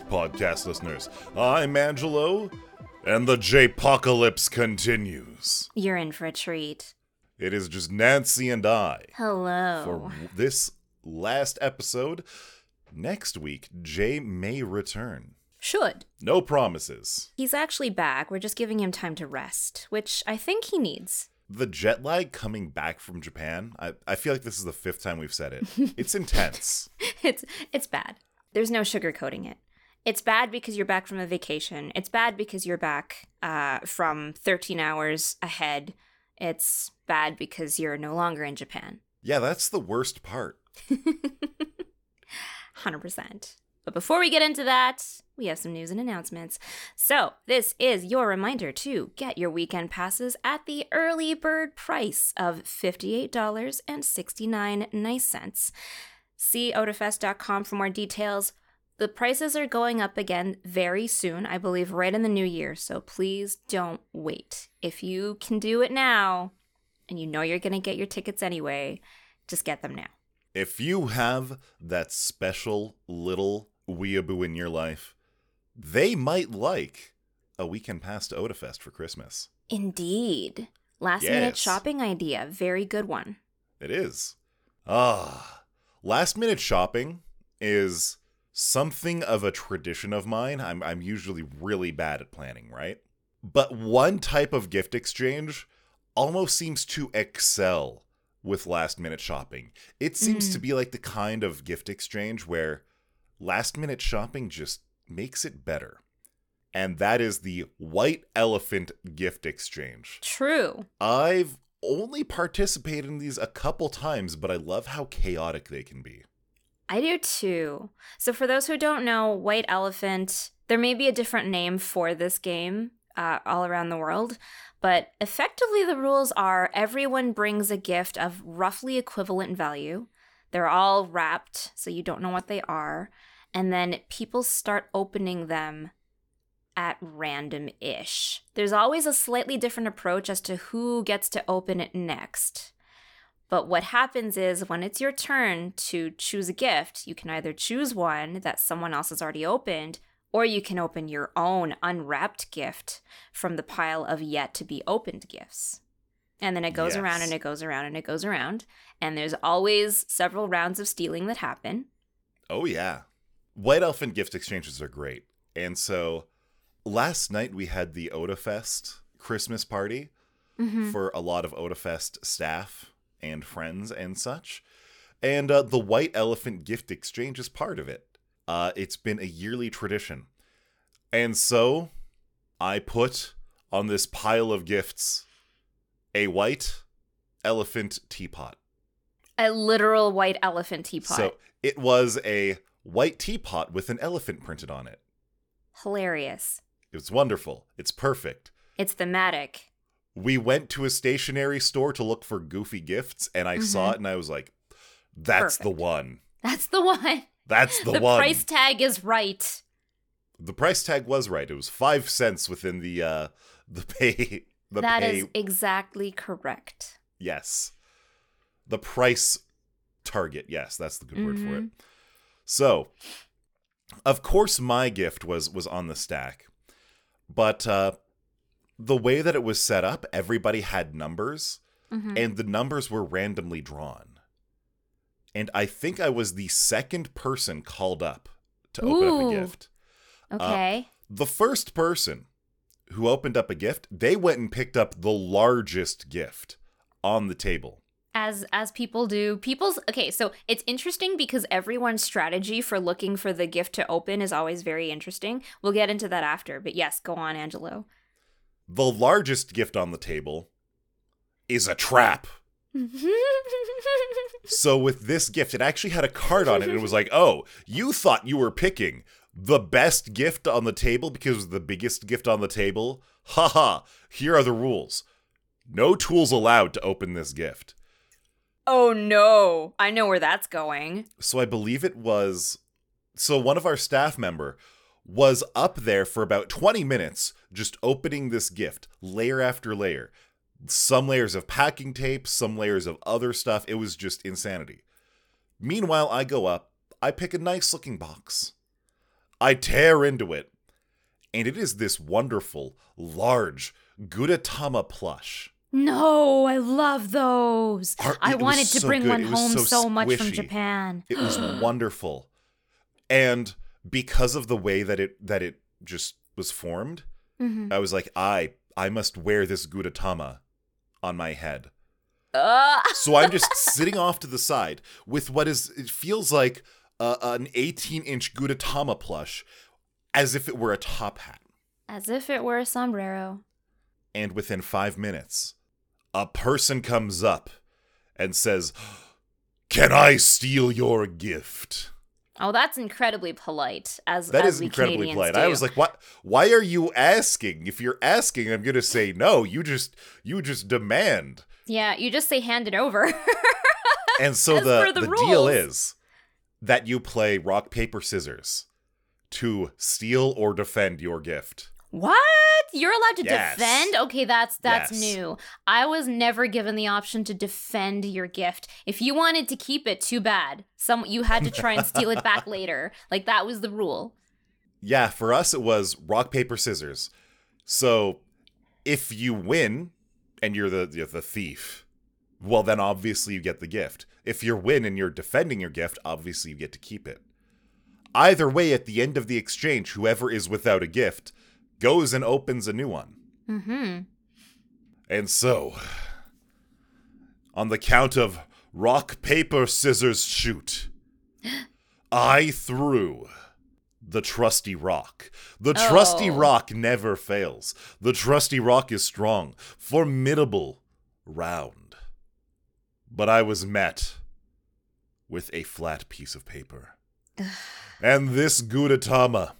Otafest podcast listeners. I'm Angelo, and the Jeipocalypse continues. You're in for a treat. It is just Nancy and I. Hello. For this last episode. Next week, Jay may return. Should. No promises. He's actually back. We're just giving him time to rest, which I think he needs. The jet lag coming back from Japan, I feel like this is the fifth time we've said it. It's intense. It's bad. There's no sugarcoating it. It's bad because you're back from a vacation. It's bad because you're back from 13 hours ahead. It's bad because you're no longer in Japan. Yeah, that's the worst part. 100%. But before we get into that, we have some news and announcements. So this is your reminder to get your weekend passes at the early bird price of $58.69. See otafest.com for more details. The prices are going up again very soon, I believe right in the new year. So please don't wait. If you can do it now and you know you're going to get your tickets anyway, just get them now. If you have that special little weeaboo in your life, they might like a weekend pass to Otafest for Christmas. Indeed. Last-minute shopping idea. Very good one. It is. Last-minute shopping is something of a tradition of mine. I'm usually really bad at planning, right? But one type of gift exchange almost seems to excel with last-minute shopping. It seems to be like the kind of gift exchange where last-minute shopping just makes it better. And that is the white elephant gift exchange. True. I've only participated in these a couple times, but I love how chaotic they can be. I do too. So for those who don't know, white elephant, there may be a different name for this game all around the world. But effectively, the rules are everyone brings a gift of roughly equivalent value. They're all wrapped, so you don't know what they are. And then people start opening them at random-ish. There's always a slightly different approach as to who gets to open it next. But what happens is when it's your turn to choose a gift, you can either choose one that someone else has already opened, or you can open your own unwrapped gift from the pile of yet-to-be-opened gifts. And then it goes around and it goes around and it goes around. And there's always several rounds of stealing that happen. Oh, yeah. White elephant gift exchanges are great. And so last night we had the Otafest Christmas party for a lot of Otafest staff and friends and such. And the white elephant gift exchange is part of it. It's been a yearly tradition. And so I put on this pile of gifts a white elephant teapot. A literal white elephant teapot. So it was a white teapot with an elephant printed on it. Hilarious. It's wonderful. It's perfect. It's thematic. We went to a stationery store to look for goofy gifts, and I saw it and I was like, that's perfect. The one. That's the one. That's the one. The price tag is right. The price tag was right. It was 5 cents within the pay. That is exactly correct. Yes. The price target. Yes, that's the good word for it. So, of course, my gift was on the stack. But the way that it was set up, everybody had numbers. And the numbers were randomly drawn. And I think I was the second person called up to open up a gift. Okay. The first person who opened up a gift, they went and picked up the largest gift on the table. As people do. Okay, so it's interesting because everyone's strategy for looking for the gift to open is always very interesting. We'll get into that after. But yes, go on, Angelo. The largest gift on the table is a trap. So with this gift, it actually had a card on it, and it was like, oh, you thought you were picking the best gift on the table because it was the biggest gift on the table? Haha, here are the rules. No tools allowed to open this gift. Oh no, I know where that's going. So I believe it was, so one of our staff member was up there for about 20 minutes just opening this gift, layer after layer. Some layers of packing tape, some layers of other stuff. It was just insanity. Meanwhile, I go up. I pick a nice looking box. I tear into it, and it is this wonderful, large Gudetama plush. No, I love those. I wanted to bring one home so much from Japan. It was wonderful. And because of the way that it just was formed, mm-hmm. I was like, I must wear this Gudetama on my head. So I'm just sitting off to the side with what is, it feels like an 18-inch Gudetama plush, as if it were a top hat. As if it were a sombrero. And within 5 minutes, a person comes up and says, "Can I steal your gift?" Oh, that's incredibly polite. That is incredibly polite. I was like, "What? Why are you asking? If you're asking, I'm gonna say no. You just demand." Yeah, you just say hand it over. And so the deal is that you play rock paper scissors to steal or defend your gift. What? You're allowed to defend? Okay, that's new. I was never given the option to defend your gift. If you wanted to keep it, too bad. You had to try and steal it back later. Like, that was the rule. Yeah, for us it was rock, paper, scissors. So if you win and you're the thief, well, then obviously you get the gift. If you win and you're defending your gift, obviously you get to keep it. Either way, at the end of the exchange, whoever is without a gift goes and opens a new one. Mm-hmm. And so, on the count of rock, paper, scissors, shoot, I threw the trusty rock. The trusty rock never fails. The trusty rock is strong, formidable, round. But I was met with a flat piece of paper. And this Gudetama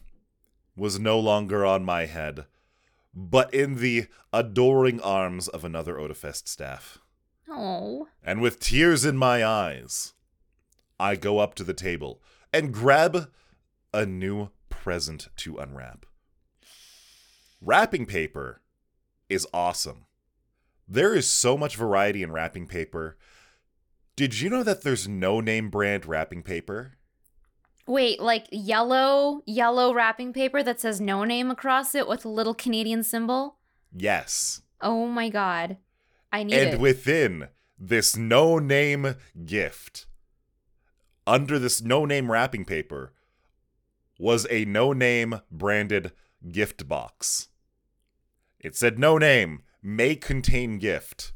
was no longer on my head, but in the adoring arms of another Otafest staff. Oh. And with tears in my eyes, I go up to the table and grab a new present to unwrap. Wrapping paper is awesome. There is so much variety in wrapping paper. Did you know that there's no name brand wrapping paper? Wait, like yellow wrapping paper that says no name across it with a little Canadian symbol? Yes. Oh my God. I need it. And within this no name gift, under this no name wrapping paper, was a no name branded gift box. It said no name, may contain gift.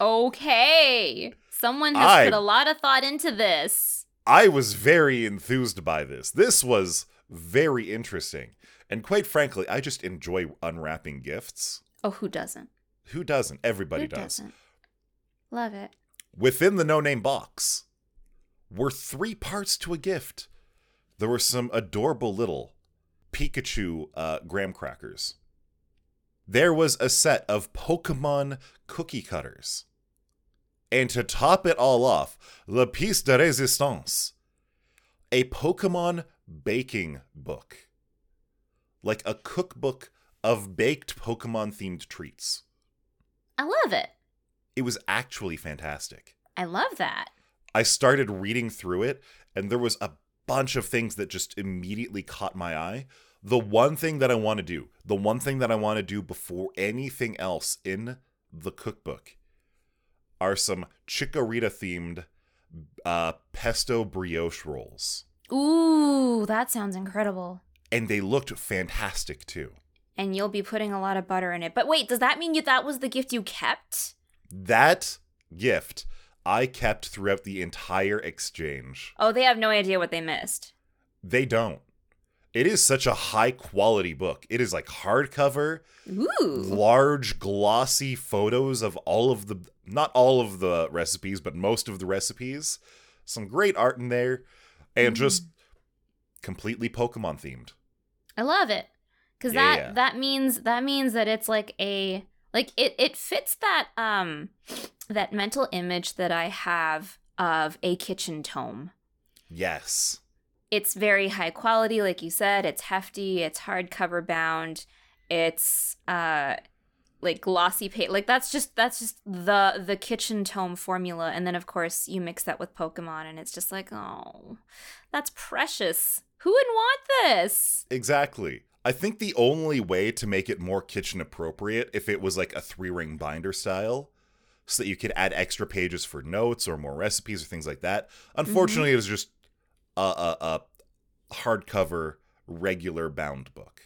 Okay. Someone has put a lot of thought into this. I was very enthused by this. This was very interesting. And quite frankly, I just enjoy unwrapping gifts. Oh, who doesn't? Who doesn't? Everybody who does. Doesn't? Love it. Within the no-name box were 3 parts to a gift. There were some adorable little Pikachu graham crackers. There was a set of Pokemon cookie cutters. And to top it all off, La Piece de Resistance, a Pokemon baking book, like a cookbook of baked Pokemon-themed treats. I love it. It was actually fantastic. I love that. I started reading through it, and there was a bunch of things that just immediately caught my eye. The one thing that I want to do before anything else in the cookbook are some Chikorita-themed pesto brioche rolls. Ooh, that sounds incredible. And they looked fantastic, too. And you'll be putting a lot of butter in it. But wait, does that mean that was the gift you kept? That gift I kept throughout the entire exchange. Oh, they have no idea what they missed. They don't. It is such a high-quality book. It is like hardcover, ooh, large, glossy photos of all of the, not all of the recipes, but most of the recipes. Some great art in there, and just completely Pokemon-themed. I love it, because that means that it's like a, like it fits that that mental image that I have of a kitchen tome. Yes. It's very high quality, like you said. It's hefty. It's hardcover bound. It's like glossy paper. Like that's just the kitchen tome formula. And then of course you mix that with Pokemon, and it's just like, oh, that's precious. Who would want this? Exactly. I think the only way to make it more kitchen appropriate if it was like a 3-ring binder style, so that you could add extra pages for notes or more recipes or things like that. Unfortunately, it was just a hardcover, regular bound book.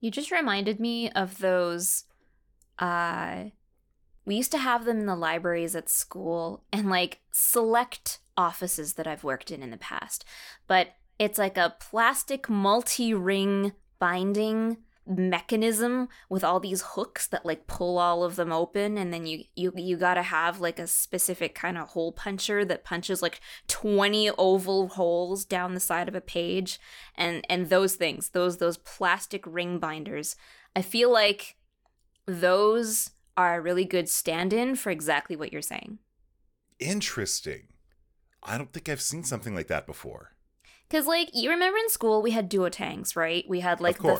You just reminded me of those. We used to have them in the libraries at school and like select offices that I've worked in the past. But it's like a plastic multi-ring binding mechanism with all these hooks that like pull all of them open, and then you gotta have like a specific kind of hole puncher that punches like 20 oval holes down the side of a page, and those things, those plastic ring binders. I feel like those are a really good stand-in for exactly what you're saying. Interesting. I don't think I've seen something like that before. Because, like, you remember in school we had duotangs, right? We had, like, the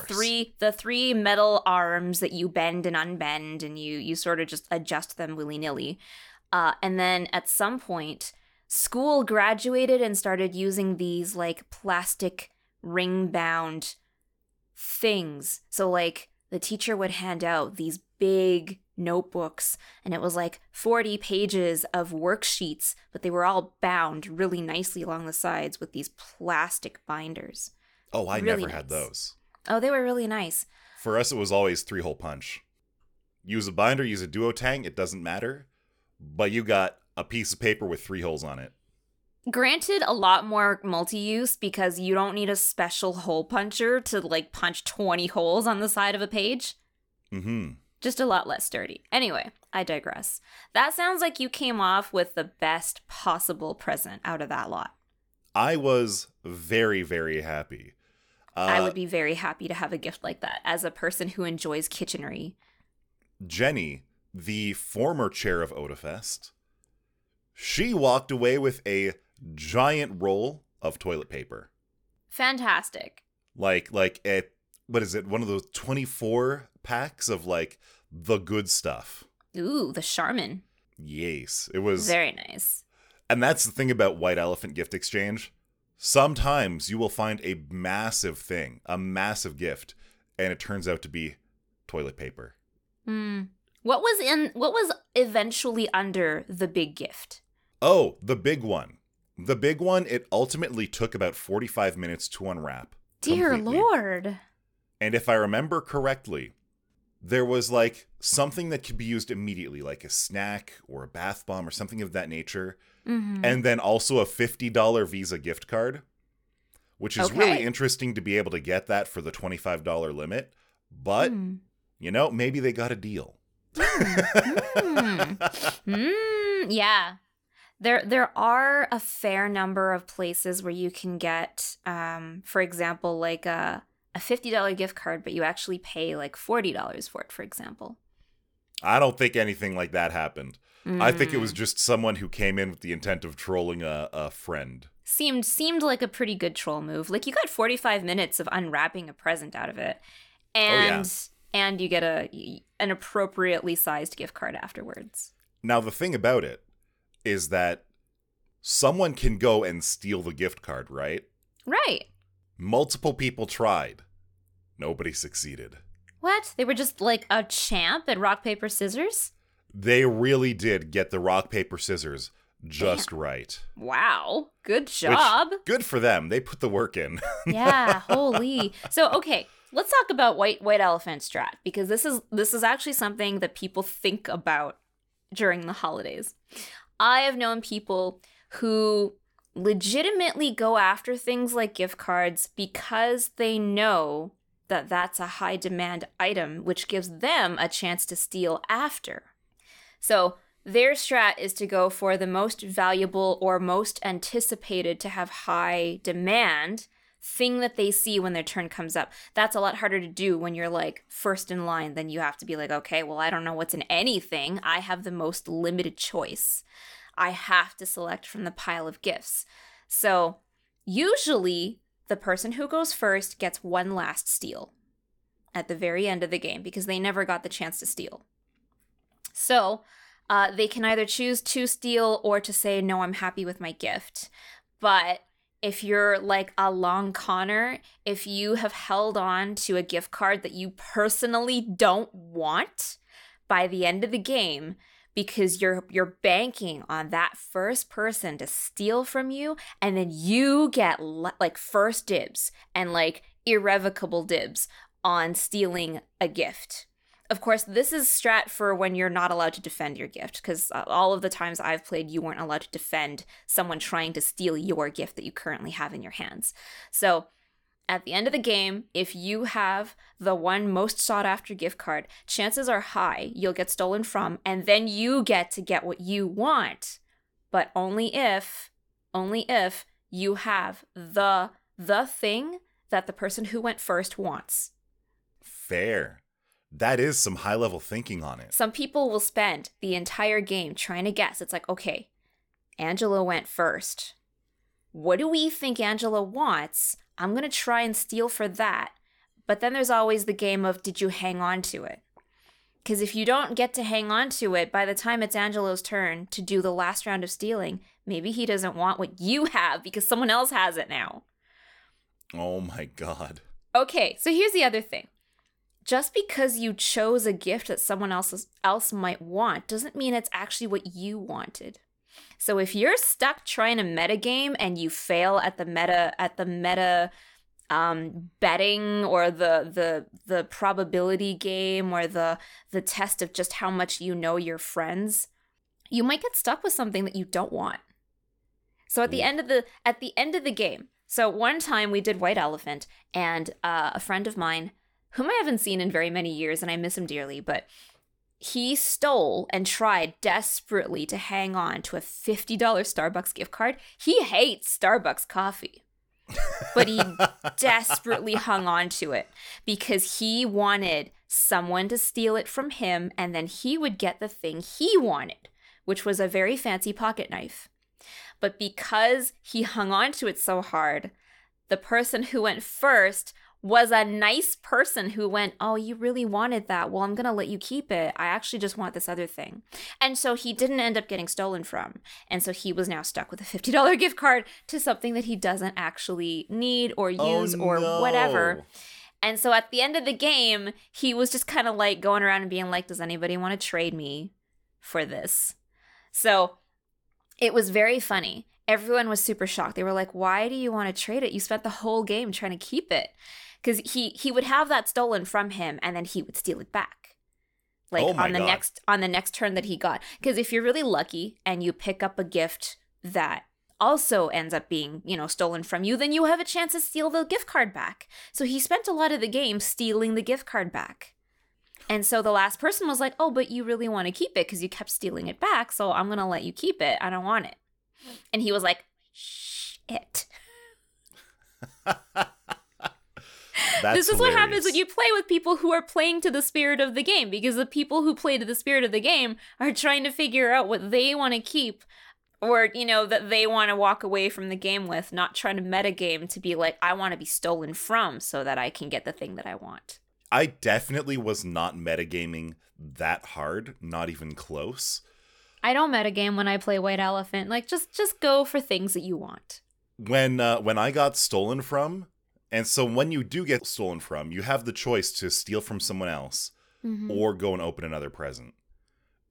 three metal arms that you bend and unbend, and you sort of just adjust them willy-nilly. And then at some point, school graduated and started using these, like, plastic ring-bound things. So, like, the teacher would hand out these big notebooks, and it was like 40 pages of worksheets, but they were all bound really nicely along the sides with these plastic binders. Oh, I really never had those. Oh, they were really nice. For us, it was always 3-hole punch. Use a binder, use a duotang, it doesn't matter, but you got a piece of paper with 3 holes on it. Granted, a lot more multi-use because you don't need a special hole puncher to like punch 20 holes on the side of a page. Mm-hmm. Just a lot less sturdy. Anyway, I digress. That sounds like you came off with the best possible present out of that lot. I was very, very happy. I would be very happy to have a gift like that as a person who enjoys kitchenery. Jenny, the former chair of Otafest, she walked away with a giant roll of toilet paper. Fantastic. Like a... What is it? One of those 24 packs of like the good stuff. Ooh, the Charmin. Yes, it was very nice. And that's the thing about White Elephant Gift Exchange. Sometimes you will find a massive thing, a massive gift, and it turns out to be toilet paper. Mm. What was eventually under the big gift? Oh, the big one. The big one. It ultimately took about 45 minutes to unwrap. Dear completely. Lord. And if I remember correctly, there was like something that could be used immediately, like a snack or a bath bomb or something of that nature. Mm-hmm. And then also a $50 Visa gift card, which is really interesting to be able to get that for the $25 limit. But, you know, maybe they got a deal. Yeah. There are a fair number of places where you can get, for example, like a $50 gift card, but you actually pay like $40 for it, for example. I don't think anything like that happened. I think it was just someone who came in with the intent of trolling a friend. Seemed like a pretty good troll move. Like, you got 45 minutes of unwrapping a present out of it. And and you get an appropriately sized gift card afterwards. Now, the thing about it is that someone can go and steal the gift card, right? Right. Multiple people tried. Nobody succeeded. What? They were just like a champ at rock, paper, scissors? They really did get the rock, paper, scissors just right. Wow. Good job. Good for them. They put the work in. Yeah. Holy. So, okay. Let's talk about white elephant strat, because this is actually something that people think about during the holidays. I have known people who legitimately go after things like gift cards because they know that that's a high demand item, which gives them a chance to steal after. So their strat is to go for the most valuable or most anticipated to have high demand thing that they see when their turn comes up. That's a lot harder to do when you're like first in line. Then you have to be like, okay, well, I don't know what's in anything. I have the most limited choice. I have to select from the pile of gifts. So usually the person who goes first gets one last steal at the very end of the game because they never got the chance to steal. So they can either choose to steal or to say, no, I'm happy with my gift. But if you're like a long conner, if you have held on to a gift card that you personally don't want by the end of the game, because you're banking on that first person to steal from you, and then you get like first dibs and like irrevocable dibs on stealing a gift. Of course, this is strat for when you're not allowed to defend your gift, because all of the times I've played, you weren't allowed to defend someone trying to steal your gift that you currently have in your hands. So at the end of the game, if you have the one most sought after gift card, chances are high you'll get stolen from, and then you get to get what you want, but only if you have the thing that the person who went first wants. Fair. That is some high-level thinking on it. Some people will spend the entire game trying to guess. It's like, okay, Angela went first. What do we think Angela wants? I'm going to try and steal for that. But then there's always the game of, did you hang on to it? Because if you don't get to hang on to it, by the time it's Angelo's turn to do the last round of stealing, maybe he doesn't want what you have because someone else has it now. Oh, my God. Okay, so here's the other thing. Just because you chose a gift that someone else might want doesn't mean it's actually what you wanted. So if you're stuck trying to metagame and you fail at the meta betting or the probability game or the test of just how much you know your friends, you might get stuck with something that you don't want. So at the end of the game, so one time we did White Elephant, and a friend of mine, whom I haven't seen in very many years, and I miss him dearly, but he stole and tried desperately to hang on to a $50 Starbucks gift card. He hates Starbucks coffee, but he desperately hung on to it because he wanted someone to steal it from him, and then he would get the thing he wanted, which was a very fancy pocket knife. But because he hung on to it so hard, the person who went first was a nice person who went, oh, you really wanted that. Well, I'm going to let you keep it. I actually just want this other thing. And so he didn't end up getting stolen from. And so he was now stuck with a $50 gift card to something that he doesn't actually need or use or whatever. And so at the end of the game, he was just kind of like going around and being like, does anybody want to trade me for this? So it was very funny. Everyone was super shocked. They were like, why do you want to trade it? You spent the whole game trying to keep it. Because he would have that stolen from him, and then he would steal it back, like on the next turn that he got. Because if you're really lucky and you pick up a gift that also ends up being, you know, stolen from you, then you have a chance to steal the gift card back. So he spent a lot of the game stealing the gift card back, and so the last person was like, "Oh, but you really want to keep it because you kept stealing it back. So I'm gonna let you keep it. I don't want it." And he was like, "Shit." This is hilarious. What happens when you play with people who are playing to the spirit of the game, because the people who play to the spirit of the game are trying to figure out what they want to keep or, you know, that they want to walk away from the game with, not trying to metagame to be like, I want to be stolen from so that I can get the thing that I want. I definitely was not metagaming that hard, not even close. I don't metagame when I play White Elephant. Like, just go for things that you want. When I got stolen from... And so when you do get stolen from, you have the choice to steal from someone else or go and open another present.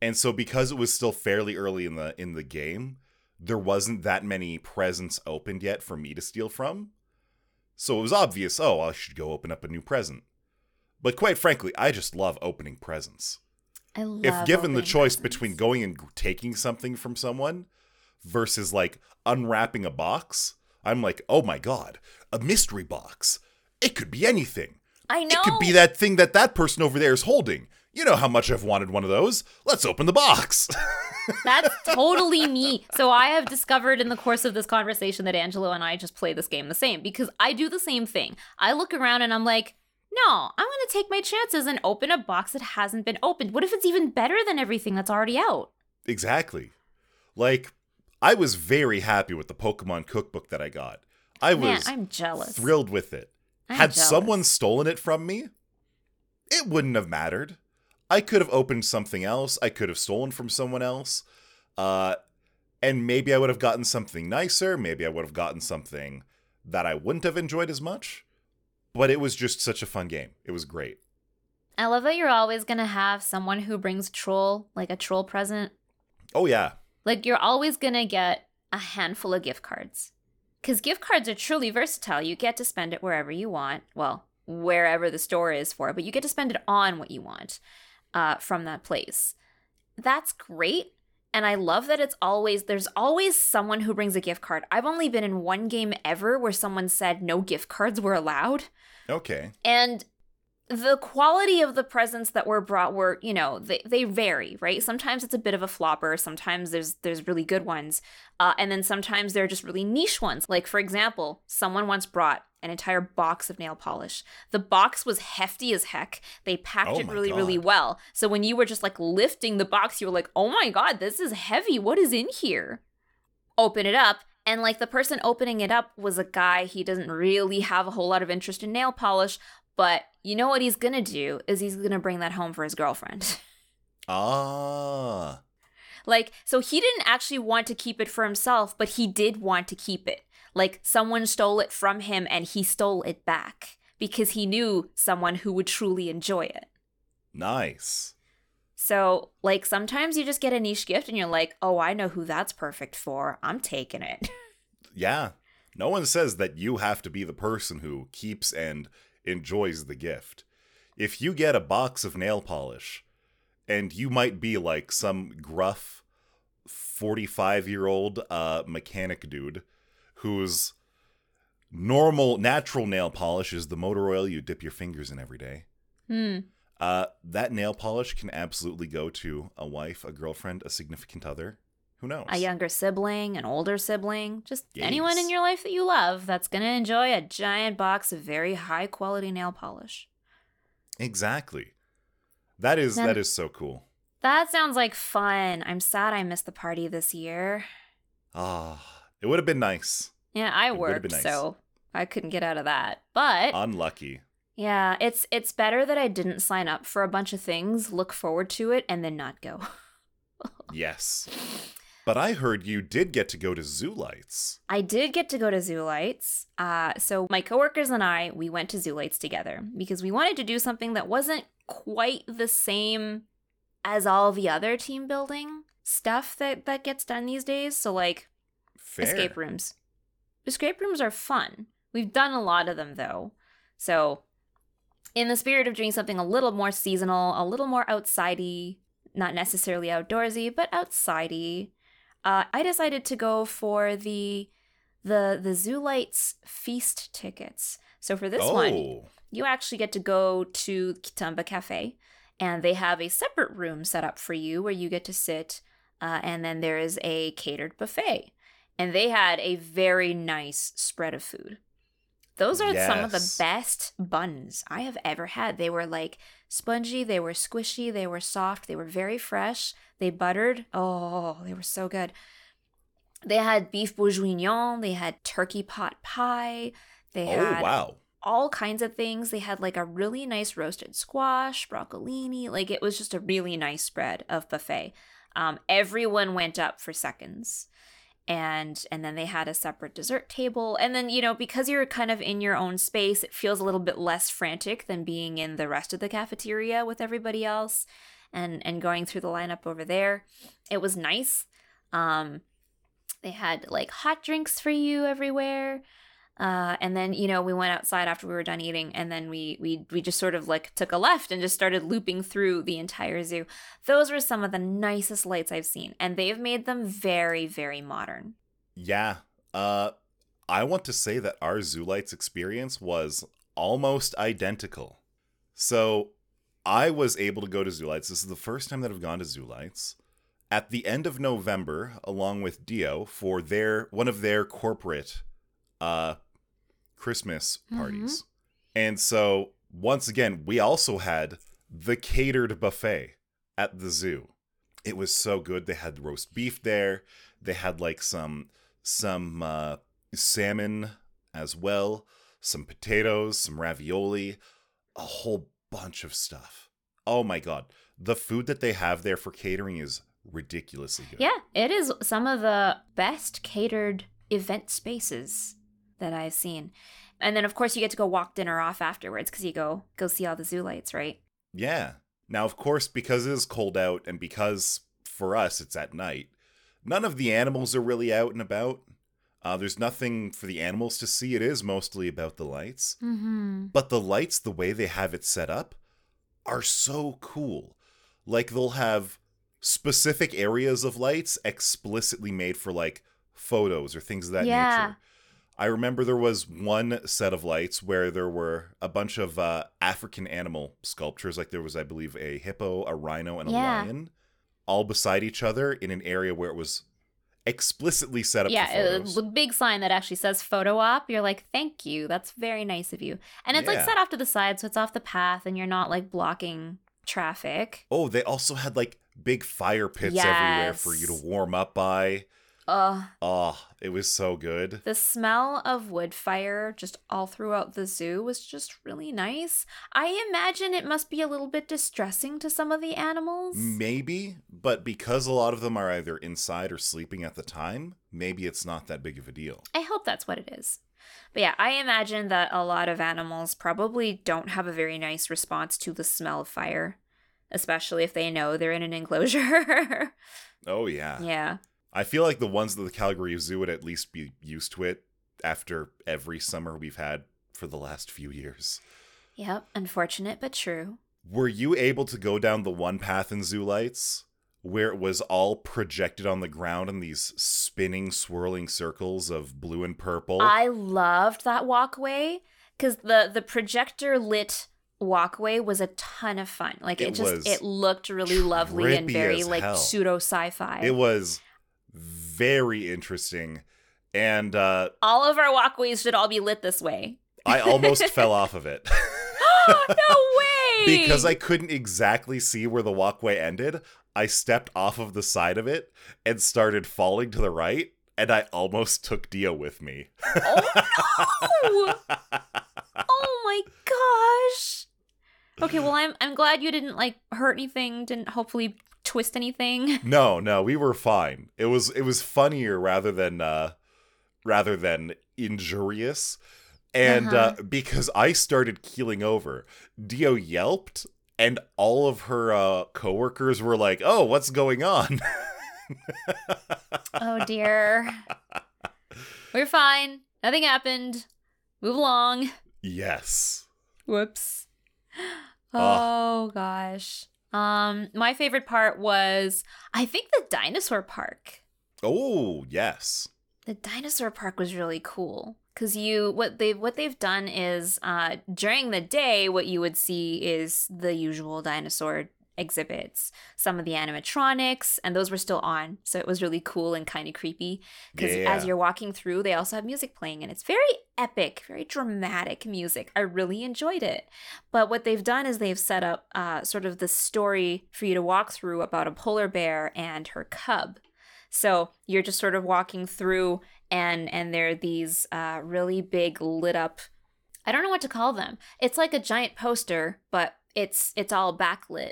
And so because it was still fairly early in the game, there wasn't that many presents opened yet for me to steal from. So it was obvious, oh, I should go open up a new present. But quite frankly, I just love opening presents. I love If given the choice presents. Between going and taking something from someone versus like unwrapping a box, I'm like, oh my God, a mystery box. It could be anything. I know. It could be that thing that person over there is holding. You know how much I've wanted one of those. Let's open the box. That's totally me. So I have discovered in the course of this conversation that Angelo and I just play this game the same, because I do the same thing. I look around and I'm like, no, I'm going to take my chances and open a box that hasn't been opened. What if it's even better than everything that's already out? Exactly. Like... I was very happy with the Pokemon cookbook that I got. I was thrilled with it. Had someone stolen it from me, it wouldn't have mattered. I could have opened something else. I could have stolen from someone else. And maybe I would have gotten something nicer. Maybe I would have gotten something that I wouldn't have enjoyed as much. But it was just such a fun game. It was great. I love that you're always going to have someone who brings troll, like a troll present. Oh, yeah. Like, you're always going to get a handful of gift cards. Because gift cards are truly versatile. You get to spend it wherever you want. Well, wherever the store is for, but you get to spend it on what you want from that place. That's great. And I love that it's always, there's always someone who brings a gift card. I've only been in one game ever where someone said no gift cards were allowed. Okay. And the quality of the presents that were brought were, you know, they vary, right? Sometimes it's a bit of a flopper. Sometimes there's really good ones. And then sometimes they're just really niche ones. Like, for example, someone once brought an entire box of nail polish. The box was hefty as heck. They packed it really, really well. So when you were just like lifting the box, you were like, oh my God, this is heavy. What is in here? Open it up. And like the person opening it up was a guy. He doesn't really have a whole lot of interest in nail polish, but you know what he's going to do is he's going to bring that home for his girlfriend. Ah. Like, so he didn't actually want to keep it for himself, but he did want to keep it. Like, someone stole it from him and he stole it back because he knew someone who would truly enjoy it. Nice. So, like, sometimes you just get a niche gift and you're like, oh, I know who that's perfect for. I'm taking it. Yeah. No one says that you have to be the person who keeps and enjoys the gift. If you get a box of nail polish and you might be like some gruff 45-year-old mechanic dude whose normal natural nail polish is the motor oil you dip your fingers in every day, that nail polish can absolutely go to a wife, a girlfriend, a significant other, who knows, a younger sibling, an older sibling, just anyone in your life that you love that's going to enjoy a giant box of very high quality nail polish. Exactly. That is so cool. That sounds like fun. I'm sad I missed the party this year. It would have been nice. Yeah, I worked, so I couldn't get out of that. But unlucky. Yeah, it's better that I didn't sign up for a bunch of things, look forward to it, and then not go. Yes. But I heard you did get to go to Zoo Lights. I did get to go to Zoo Lights. So my coworkers and I, we went to Zoo Lights together because we wanted to do something that wasn't quite the same as all the other team building stuff that gets done these days. So like escape rooms. Escape rooms are fun. We've done a lot of them though. So in the spirit of doing something a little more seasonal, a little more outsidey, not necessarily outdoorsy, but outsidey, I decided to go for the Zoo Lights feast tickets. So for this one, you actually get to go to Kitamba Cafe, and they have a separate room set up for you where you get to sit, and then there is a catered buffet. And they had a very nice spread of food. Those are some of the best buns I have ever had. They were like spongy, they were squishy, they were soft, they were very fresh. They buttered. Oh, they were so good. They had beef bourguignon. They had turkey pot pie. They had all kinds of things. They had like a really nice roasted squash, broccolini. Like it was just a really nice spread of buffet. Everyone went up for seconds. And then they had a separate dessert table. And then, you know, because you're kind of in your own space, it feels a little bit less frantic than being in the rest of the cafeteria with everybody else and going through the lineup over there. It was nice. They had like hot drinks for you everywhere. And then, you know, we went outside after we were done eating, and then we just sort of like took a left and just started looping through the entire zoo. Those were some of the nicest lights I've seen, and they've made them very, very modern. Yeah. I want to say that our Zoo Lights experience was almost identical. So I was able to go to Zoo Lights. This is the first time that I've gone to Zoo Lights. At the end of November, along with Dio, for one of their corporate Christmas parties. Mm-hmm. And so, once again, we also had the catered buffet at the zoo. It was so good. They had roast beef there. They had like some salmon as well, some potatoes, some ravioli, a whole bunch of stuff. Oh my God. The food that they have there for catering is ridiculously good. Yeah, it is some of the best catered event spaces that I've seen. And then, of course, you get to go walk dinner off afterwards because you go see all the zoo lights, right? Yeah. Now, of course, because it is cold out and because, for us, it's at night, none of the animals are really out and about. There's nothing for the animals to see. It is mostly about the lights. Mm-hmm. But the lights, the way they have it set up, are so cool. Like, they'll have specific areas of lights explicitly made for, like, photos or things of that nature. I remember there was one set of lights where there were a bunch of African animal sculptures. Like, there was, I believe, a hippo, a rhino, and a lion all beside each other in an area where it was explicitly set up for photos. A big sign that actually says photo op. You're like, thank you, that's very nice of you. And it's like set off to the side, so it's off the path and you're not like blocking traffic. Oh, they also had like big fire pits everywhere for you to warm up by. Oh, it was so good. The smell of wood fire just all throughout the zoo was just really nice. I imagine it must be a little bit distressing to some of the animals. Maybe, but because a lot of them are either inside or sleeping at the time, maybe it's not that big of a deal. I hope that's what it is. But yeah, I imagine that a lot of animals probably don't have a very nice response to the smell of fire, especially if they know they're in an enclosure. Oh, yeah. Yeah. I feel like the ones at the Calgary Zoo would at least be used to it after every summer we've had for the last few years. Yep, unfortunate but true. Were you able to go down the one path in Zoo Lights where it was all projected on the ground in these spinning, swirling circles of blue and purple? I loved that walkway because the projector lit walkway was a ton of fun. Like it looked really lovely and very like pseudo sci-fi. It was very interesting. And all of our walkways should all be lit this way. I almost fell off of it. No way! Because I couldn't exactly see where the walkway ended. I stepped off of the side of it and started falling to the right, and I almost took Dio with me. Oh no! Oh my gosh! Okay, well I'm glad you didn't like hurt anything, didn't hopefully twist anything. No, we were fine. It was funnier rather than injurious. And because I started keeling over, Dio yelped and all of her coworkers were like, "Oh, what's going on?" Oh dear. We're fine. Nothing happened. Move along. Yes. Whoops. Oh gosh. My favorite part was, I think, the dinosaur park. Oh, yes. The dinosaur park was really cool because what they've done is during the day, what you would see is the usual dinosaur exhibits, some of the animatronics, and those were still on. So it was really cool and kind of creepy because as you're walking through, they also have music playing and it's very epic, very dramatic music. I really enjoyed it. But what they've done is they've set up sort of the story for you to walk through about a polar bear and her cub. So you're just sort of walking through and there are these really big lit up, I don't know what to call them. It's like a giant poster, but it's all backlit.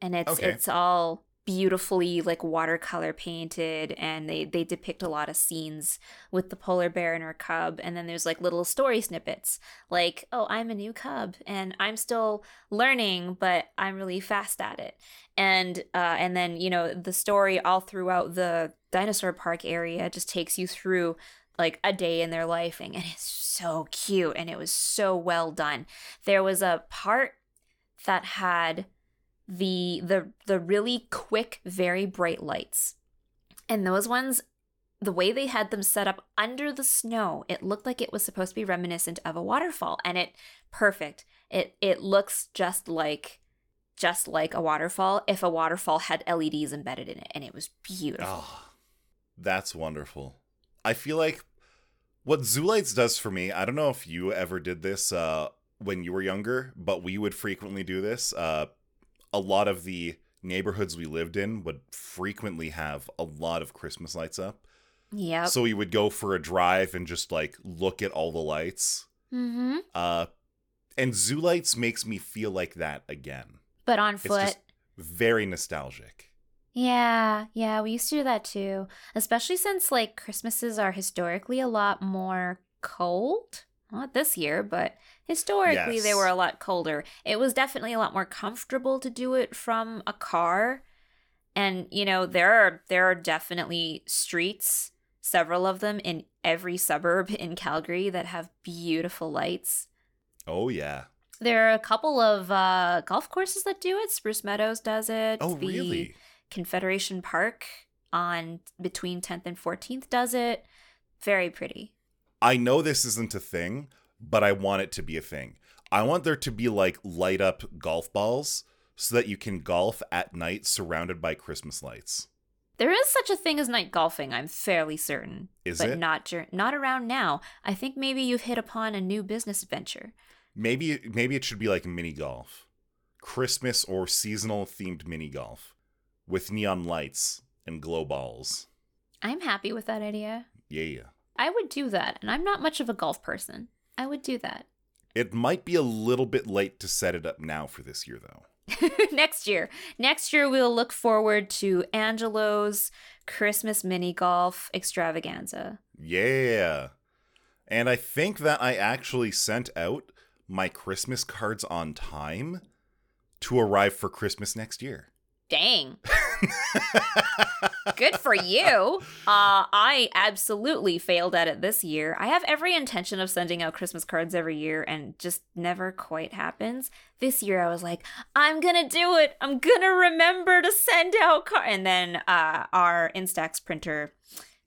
And it's all beautifully like watercolor painted, and they depict a lot of scenes with the polar bear and her cub. And then there's like little story snippets like, oh, I'm a new cub and I'm still learning, but I'm really fast at it. And then, you know, the story all throughout the dinosaur park area just takes you through like a day in their life. And it's so cute. And it was so well done. There was a part that had the really quick, very bright lights. And those ones, the way they had them set up under the snow, it looked like it was supposed to be reminiscent of a waterfall. And it perfect. It looks just like a waterfall if a waterfall had LEDs embedded in it. And it was beautiful. Oh, that's wonderful. I feel like what Zoo Lights does for me, I don't know if you ever did this when you were younger, but we would frequently do this. A lot of the neighborhoods we lived in would frequently have a lot of Christmas lights up. Yeah. So we would go for a drive and just like look at all the lights. Mm-hmm. And Zoo Lights makes me feel like that again. But on foot. It's just very nostalgic. Yeah, we used to do that too. Especially since like Christmases are historically a lot more cold. Not this year, but historically they were a lot colder. It was definitely a lot more comfortable to do it from a car. And, you know, there are definitely streets, several of them in every suburb in Calgary that have beautiful lights. Oh, yeah. There are a couple of golf courses that do it. Spruce Meadows does it. Oh, really? Confederation Park on between 10th and 14th does it. Very pretty. I know this isn't a thing, but I want it to be a thing. I want there to be like light up golf balls so that you can golf at night surrounded by Christmas lights. There is such a thing as night golfing, I'm fairly certain. Is it? But not around now. I think maybe you've hit upon a new business venture. Maybe it should be like mini golf. Christmas or seasonal themed mini golf with neon lights and glow balls. I'm happy with that idea. Yeah. I would do that, and I'm not much of a golf person. I would do that. It might be a little bit late to set it up now for this year, though. Next year, we'll look forward to Angelo's Christmas mini golf extravaganza. Yeah. And I think that I actually sent out my Christmas cards on time to arrive for Christmas next year. Dang. Good for you. I absolutely failed at it this year. I have every intention of sending out Christmas cards every year and just never quite happens. This year I was like, I'm going to do it. I'm going to remember to send out cards. And then our Instax printer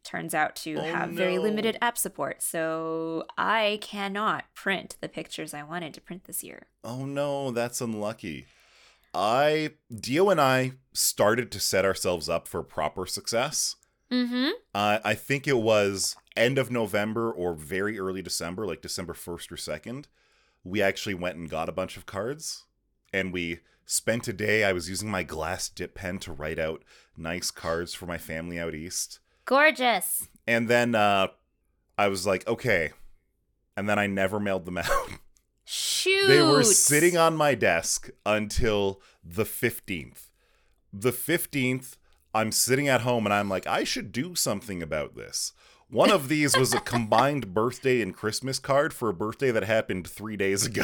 turns out to have very limited app support. So I cannot print the pictures I wanted to print this year. Oh no, that's unlucky. Dio and I started to set ourselves up for proper success. Mm-hmm. I think it was end of November or very early December, like December 1st or 2nd. We actually went and got a bunch of cards. And we spent a day, I was using my glass dip pen to write out nice cards for my family out east. Gorgeous. And then I was like, okay. And then I never mailed them out. Shoot. They were sitting on my desk until the 15th. The 15th, I'm sitting at home and I'm like, I should do something about this. One of these was a combined birthday and Christmas card for a birthday that happened 3 days ago.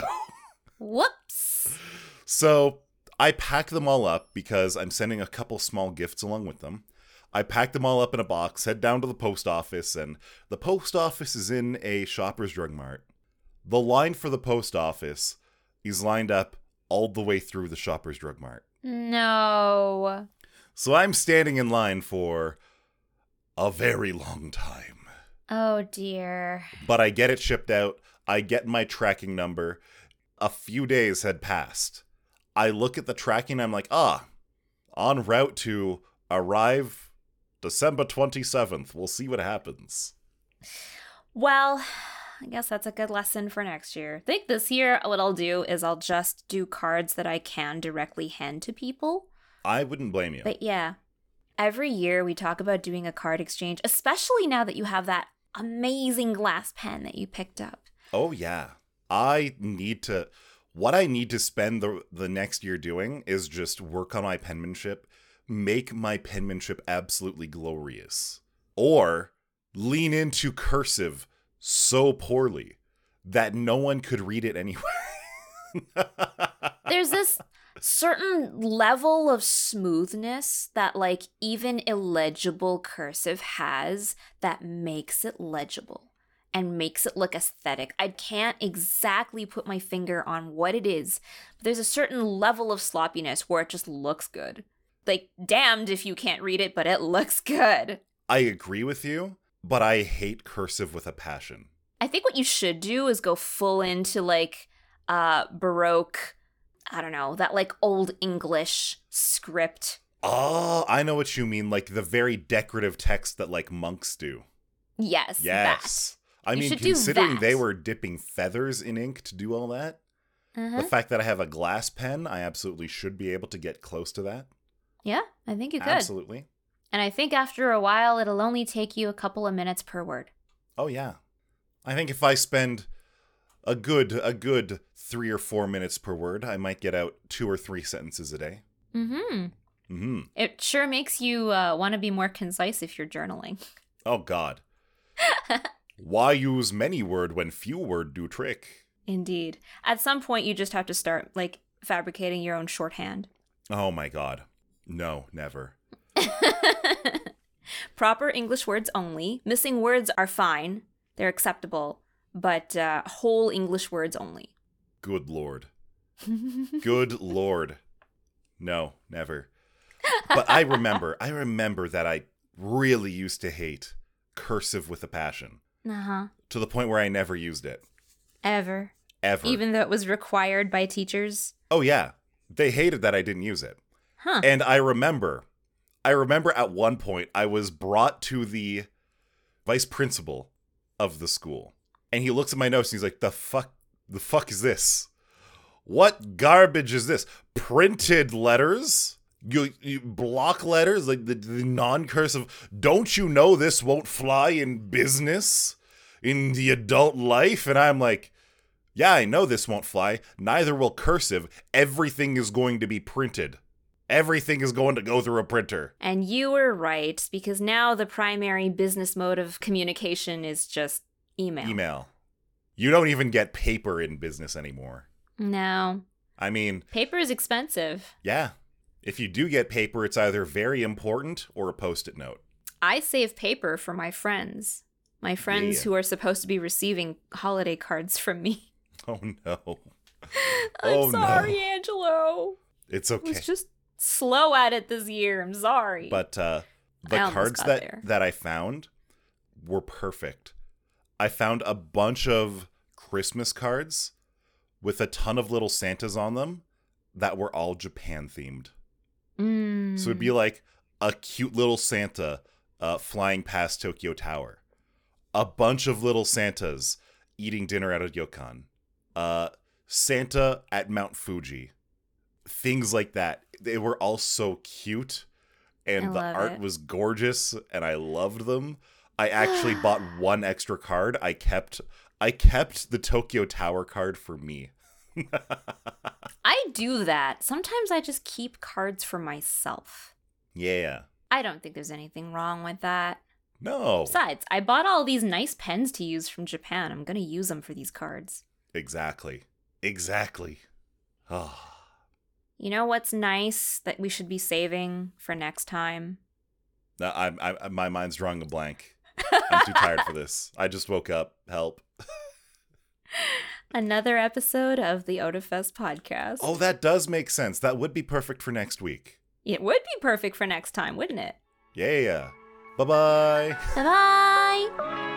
Whoops. So I packed them all up because I'm sending a couple small gifts along with them. I packed them all up in a box, head down to the post office, and the post office is in a Shoppers Drug Mart. The line for the post office is lined up all the way through the Shoppers Drug Mart. No. So I'm standing in line for a very long time. Oh, dear. But I get it shipped out. I get my tracking number. A few days had passed. I look at the tracking. I'm like, en route to arrive December 27th. We'll see what happens. Well, I guess that's a good lesson for next year. I think this year what I'll do is I'll just do cards that I can directly hand to people. I wouldn't blame you. But yeah, every year we talk about doing a card exchange, especially now that you have that amazing glass pen that you picked up. Oh, yeah. What I need to spend the next year doing is just work on my penmanship, make my penmanship absolutely glorious, or lean into cursive so poorly that no one could read it anyway. There's this certain level of smoothness that like even illegible cursive has that makes it legible and makes it look aesthetic. I can't exactly put my finger on what it is, but there's a certain level of sloppiness where it just looks good. Like, damned if you can't read it, but it looks good. I agree with you. But I hate cursive with a passion. I think what you should do is go full into like Baroque, I don't know, that like Old English script. Oh, I know what you mean. Like the very decorative text that like monks do. Yes. That. I mean, considering they were dipping feathers in ink to do all that, the fact that I have a glass pen, I absolutely should be able to get close to that. Yeah, I think you could. Absolutely. And I think after a while, it'll only take you a couple of minutes per word. Oh, yeah. I think if I spend a good 3 or 4 minutes per word, I might get out 2 or 3 sentences a day. Mm-hmm. Mm-hmm. It sure makes you want to be more concise if you're journaling. Oh, God. Why use many word when few word do trick? Indeed. At some point, you just have to start, like, fabricating your own shorthand. Oh, my God. No, never. Proper English words only. Missing words are fine. They're acceptable. But whole English words only. Good Lord. Good Lord. No, never. But I remember that I really used to hate cursive with a passion. Uh-huh. To the point where I never used it. Ever. Even though it was required by teachers? Oh, yeah. They hated that I didn't use it. Huh. And I remember at one point I was brought to the vice principal of the school. And he looks at my notes and he's like, the fuck is this? What garbage is this? Printed letters? You block letters? Like the non-cursive. Don't you know this won't fly in business? In the adult life? And I'm like, yeah, I know this won't fly. Neither will cursive. Everything is going to be printed. Everything is going to go through a printer. And you were right, because now the primary business mode of communication is just Email. You don't even get paper in business anymore. No. I mean, paper is expensive. Yeah. If you do get paper, it's either very important or a post-it note. I save paper for my friends. My friends who are supposed to be receiving holiday cards from me. Oh, no. I'm sorry, Angelo. It's okay. I was just slow at it this year. I'm sorry. But the cards that I found were perfect. I found a bunch of Christmas cards with a ton of little Santas on them that were all Japan themed. Mm. So it'd be like a cute little Santa flying past Tokyo Tower, a bunch of little Santas eating dinner out of Ryokan, Santa at Mount Fuji, things like that. They were all so cute, and the art was gorgeous, and I loved them. I actually bought one extra card. I kept the Tokyo Tower card for me. I do that. Sometimes I just keep cards for myself. Yeah. I don't think there's anything wrong with that. No. Besides, I bought all these nice pens to use from Japan. I'm going to use them for these cards. Exactly. Oh. You know what's nice that we should be saving for next time? I my mind's drawing a blank. I'm too tired for this. I just woke up. Help. Another episode of the Otafest podcast. Oh, that does make sense. That would be perfect for next week. It would be perfect for next time, wouldn't it? Yeah. Bye-bye. Bye-bye.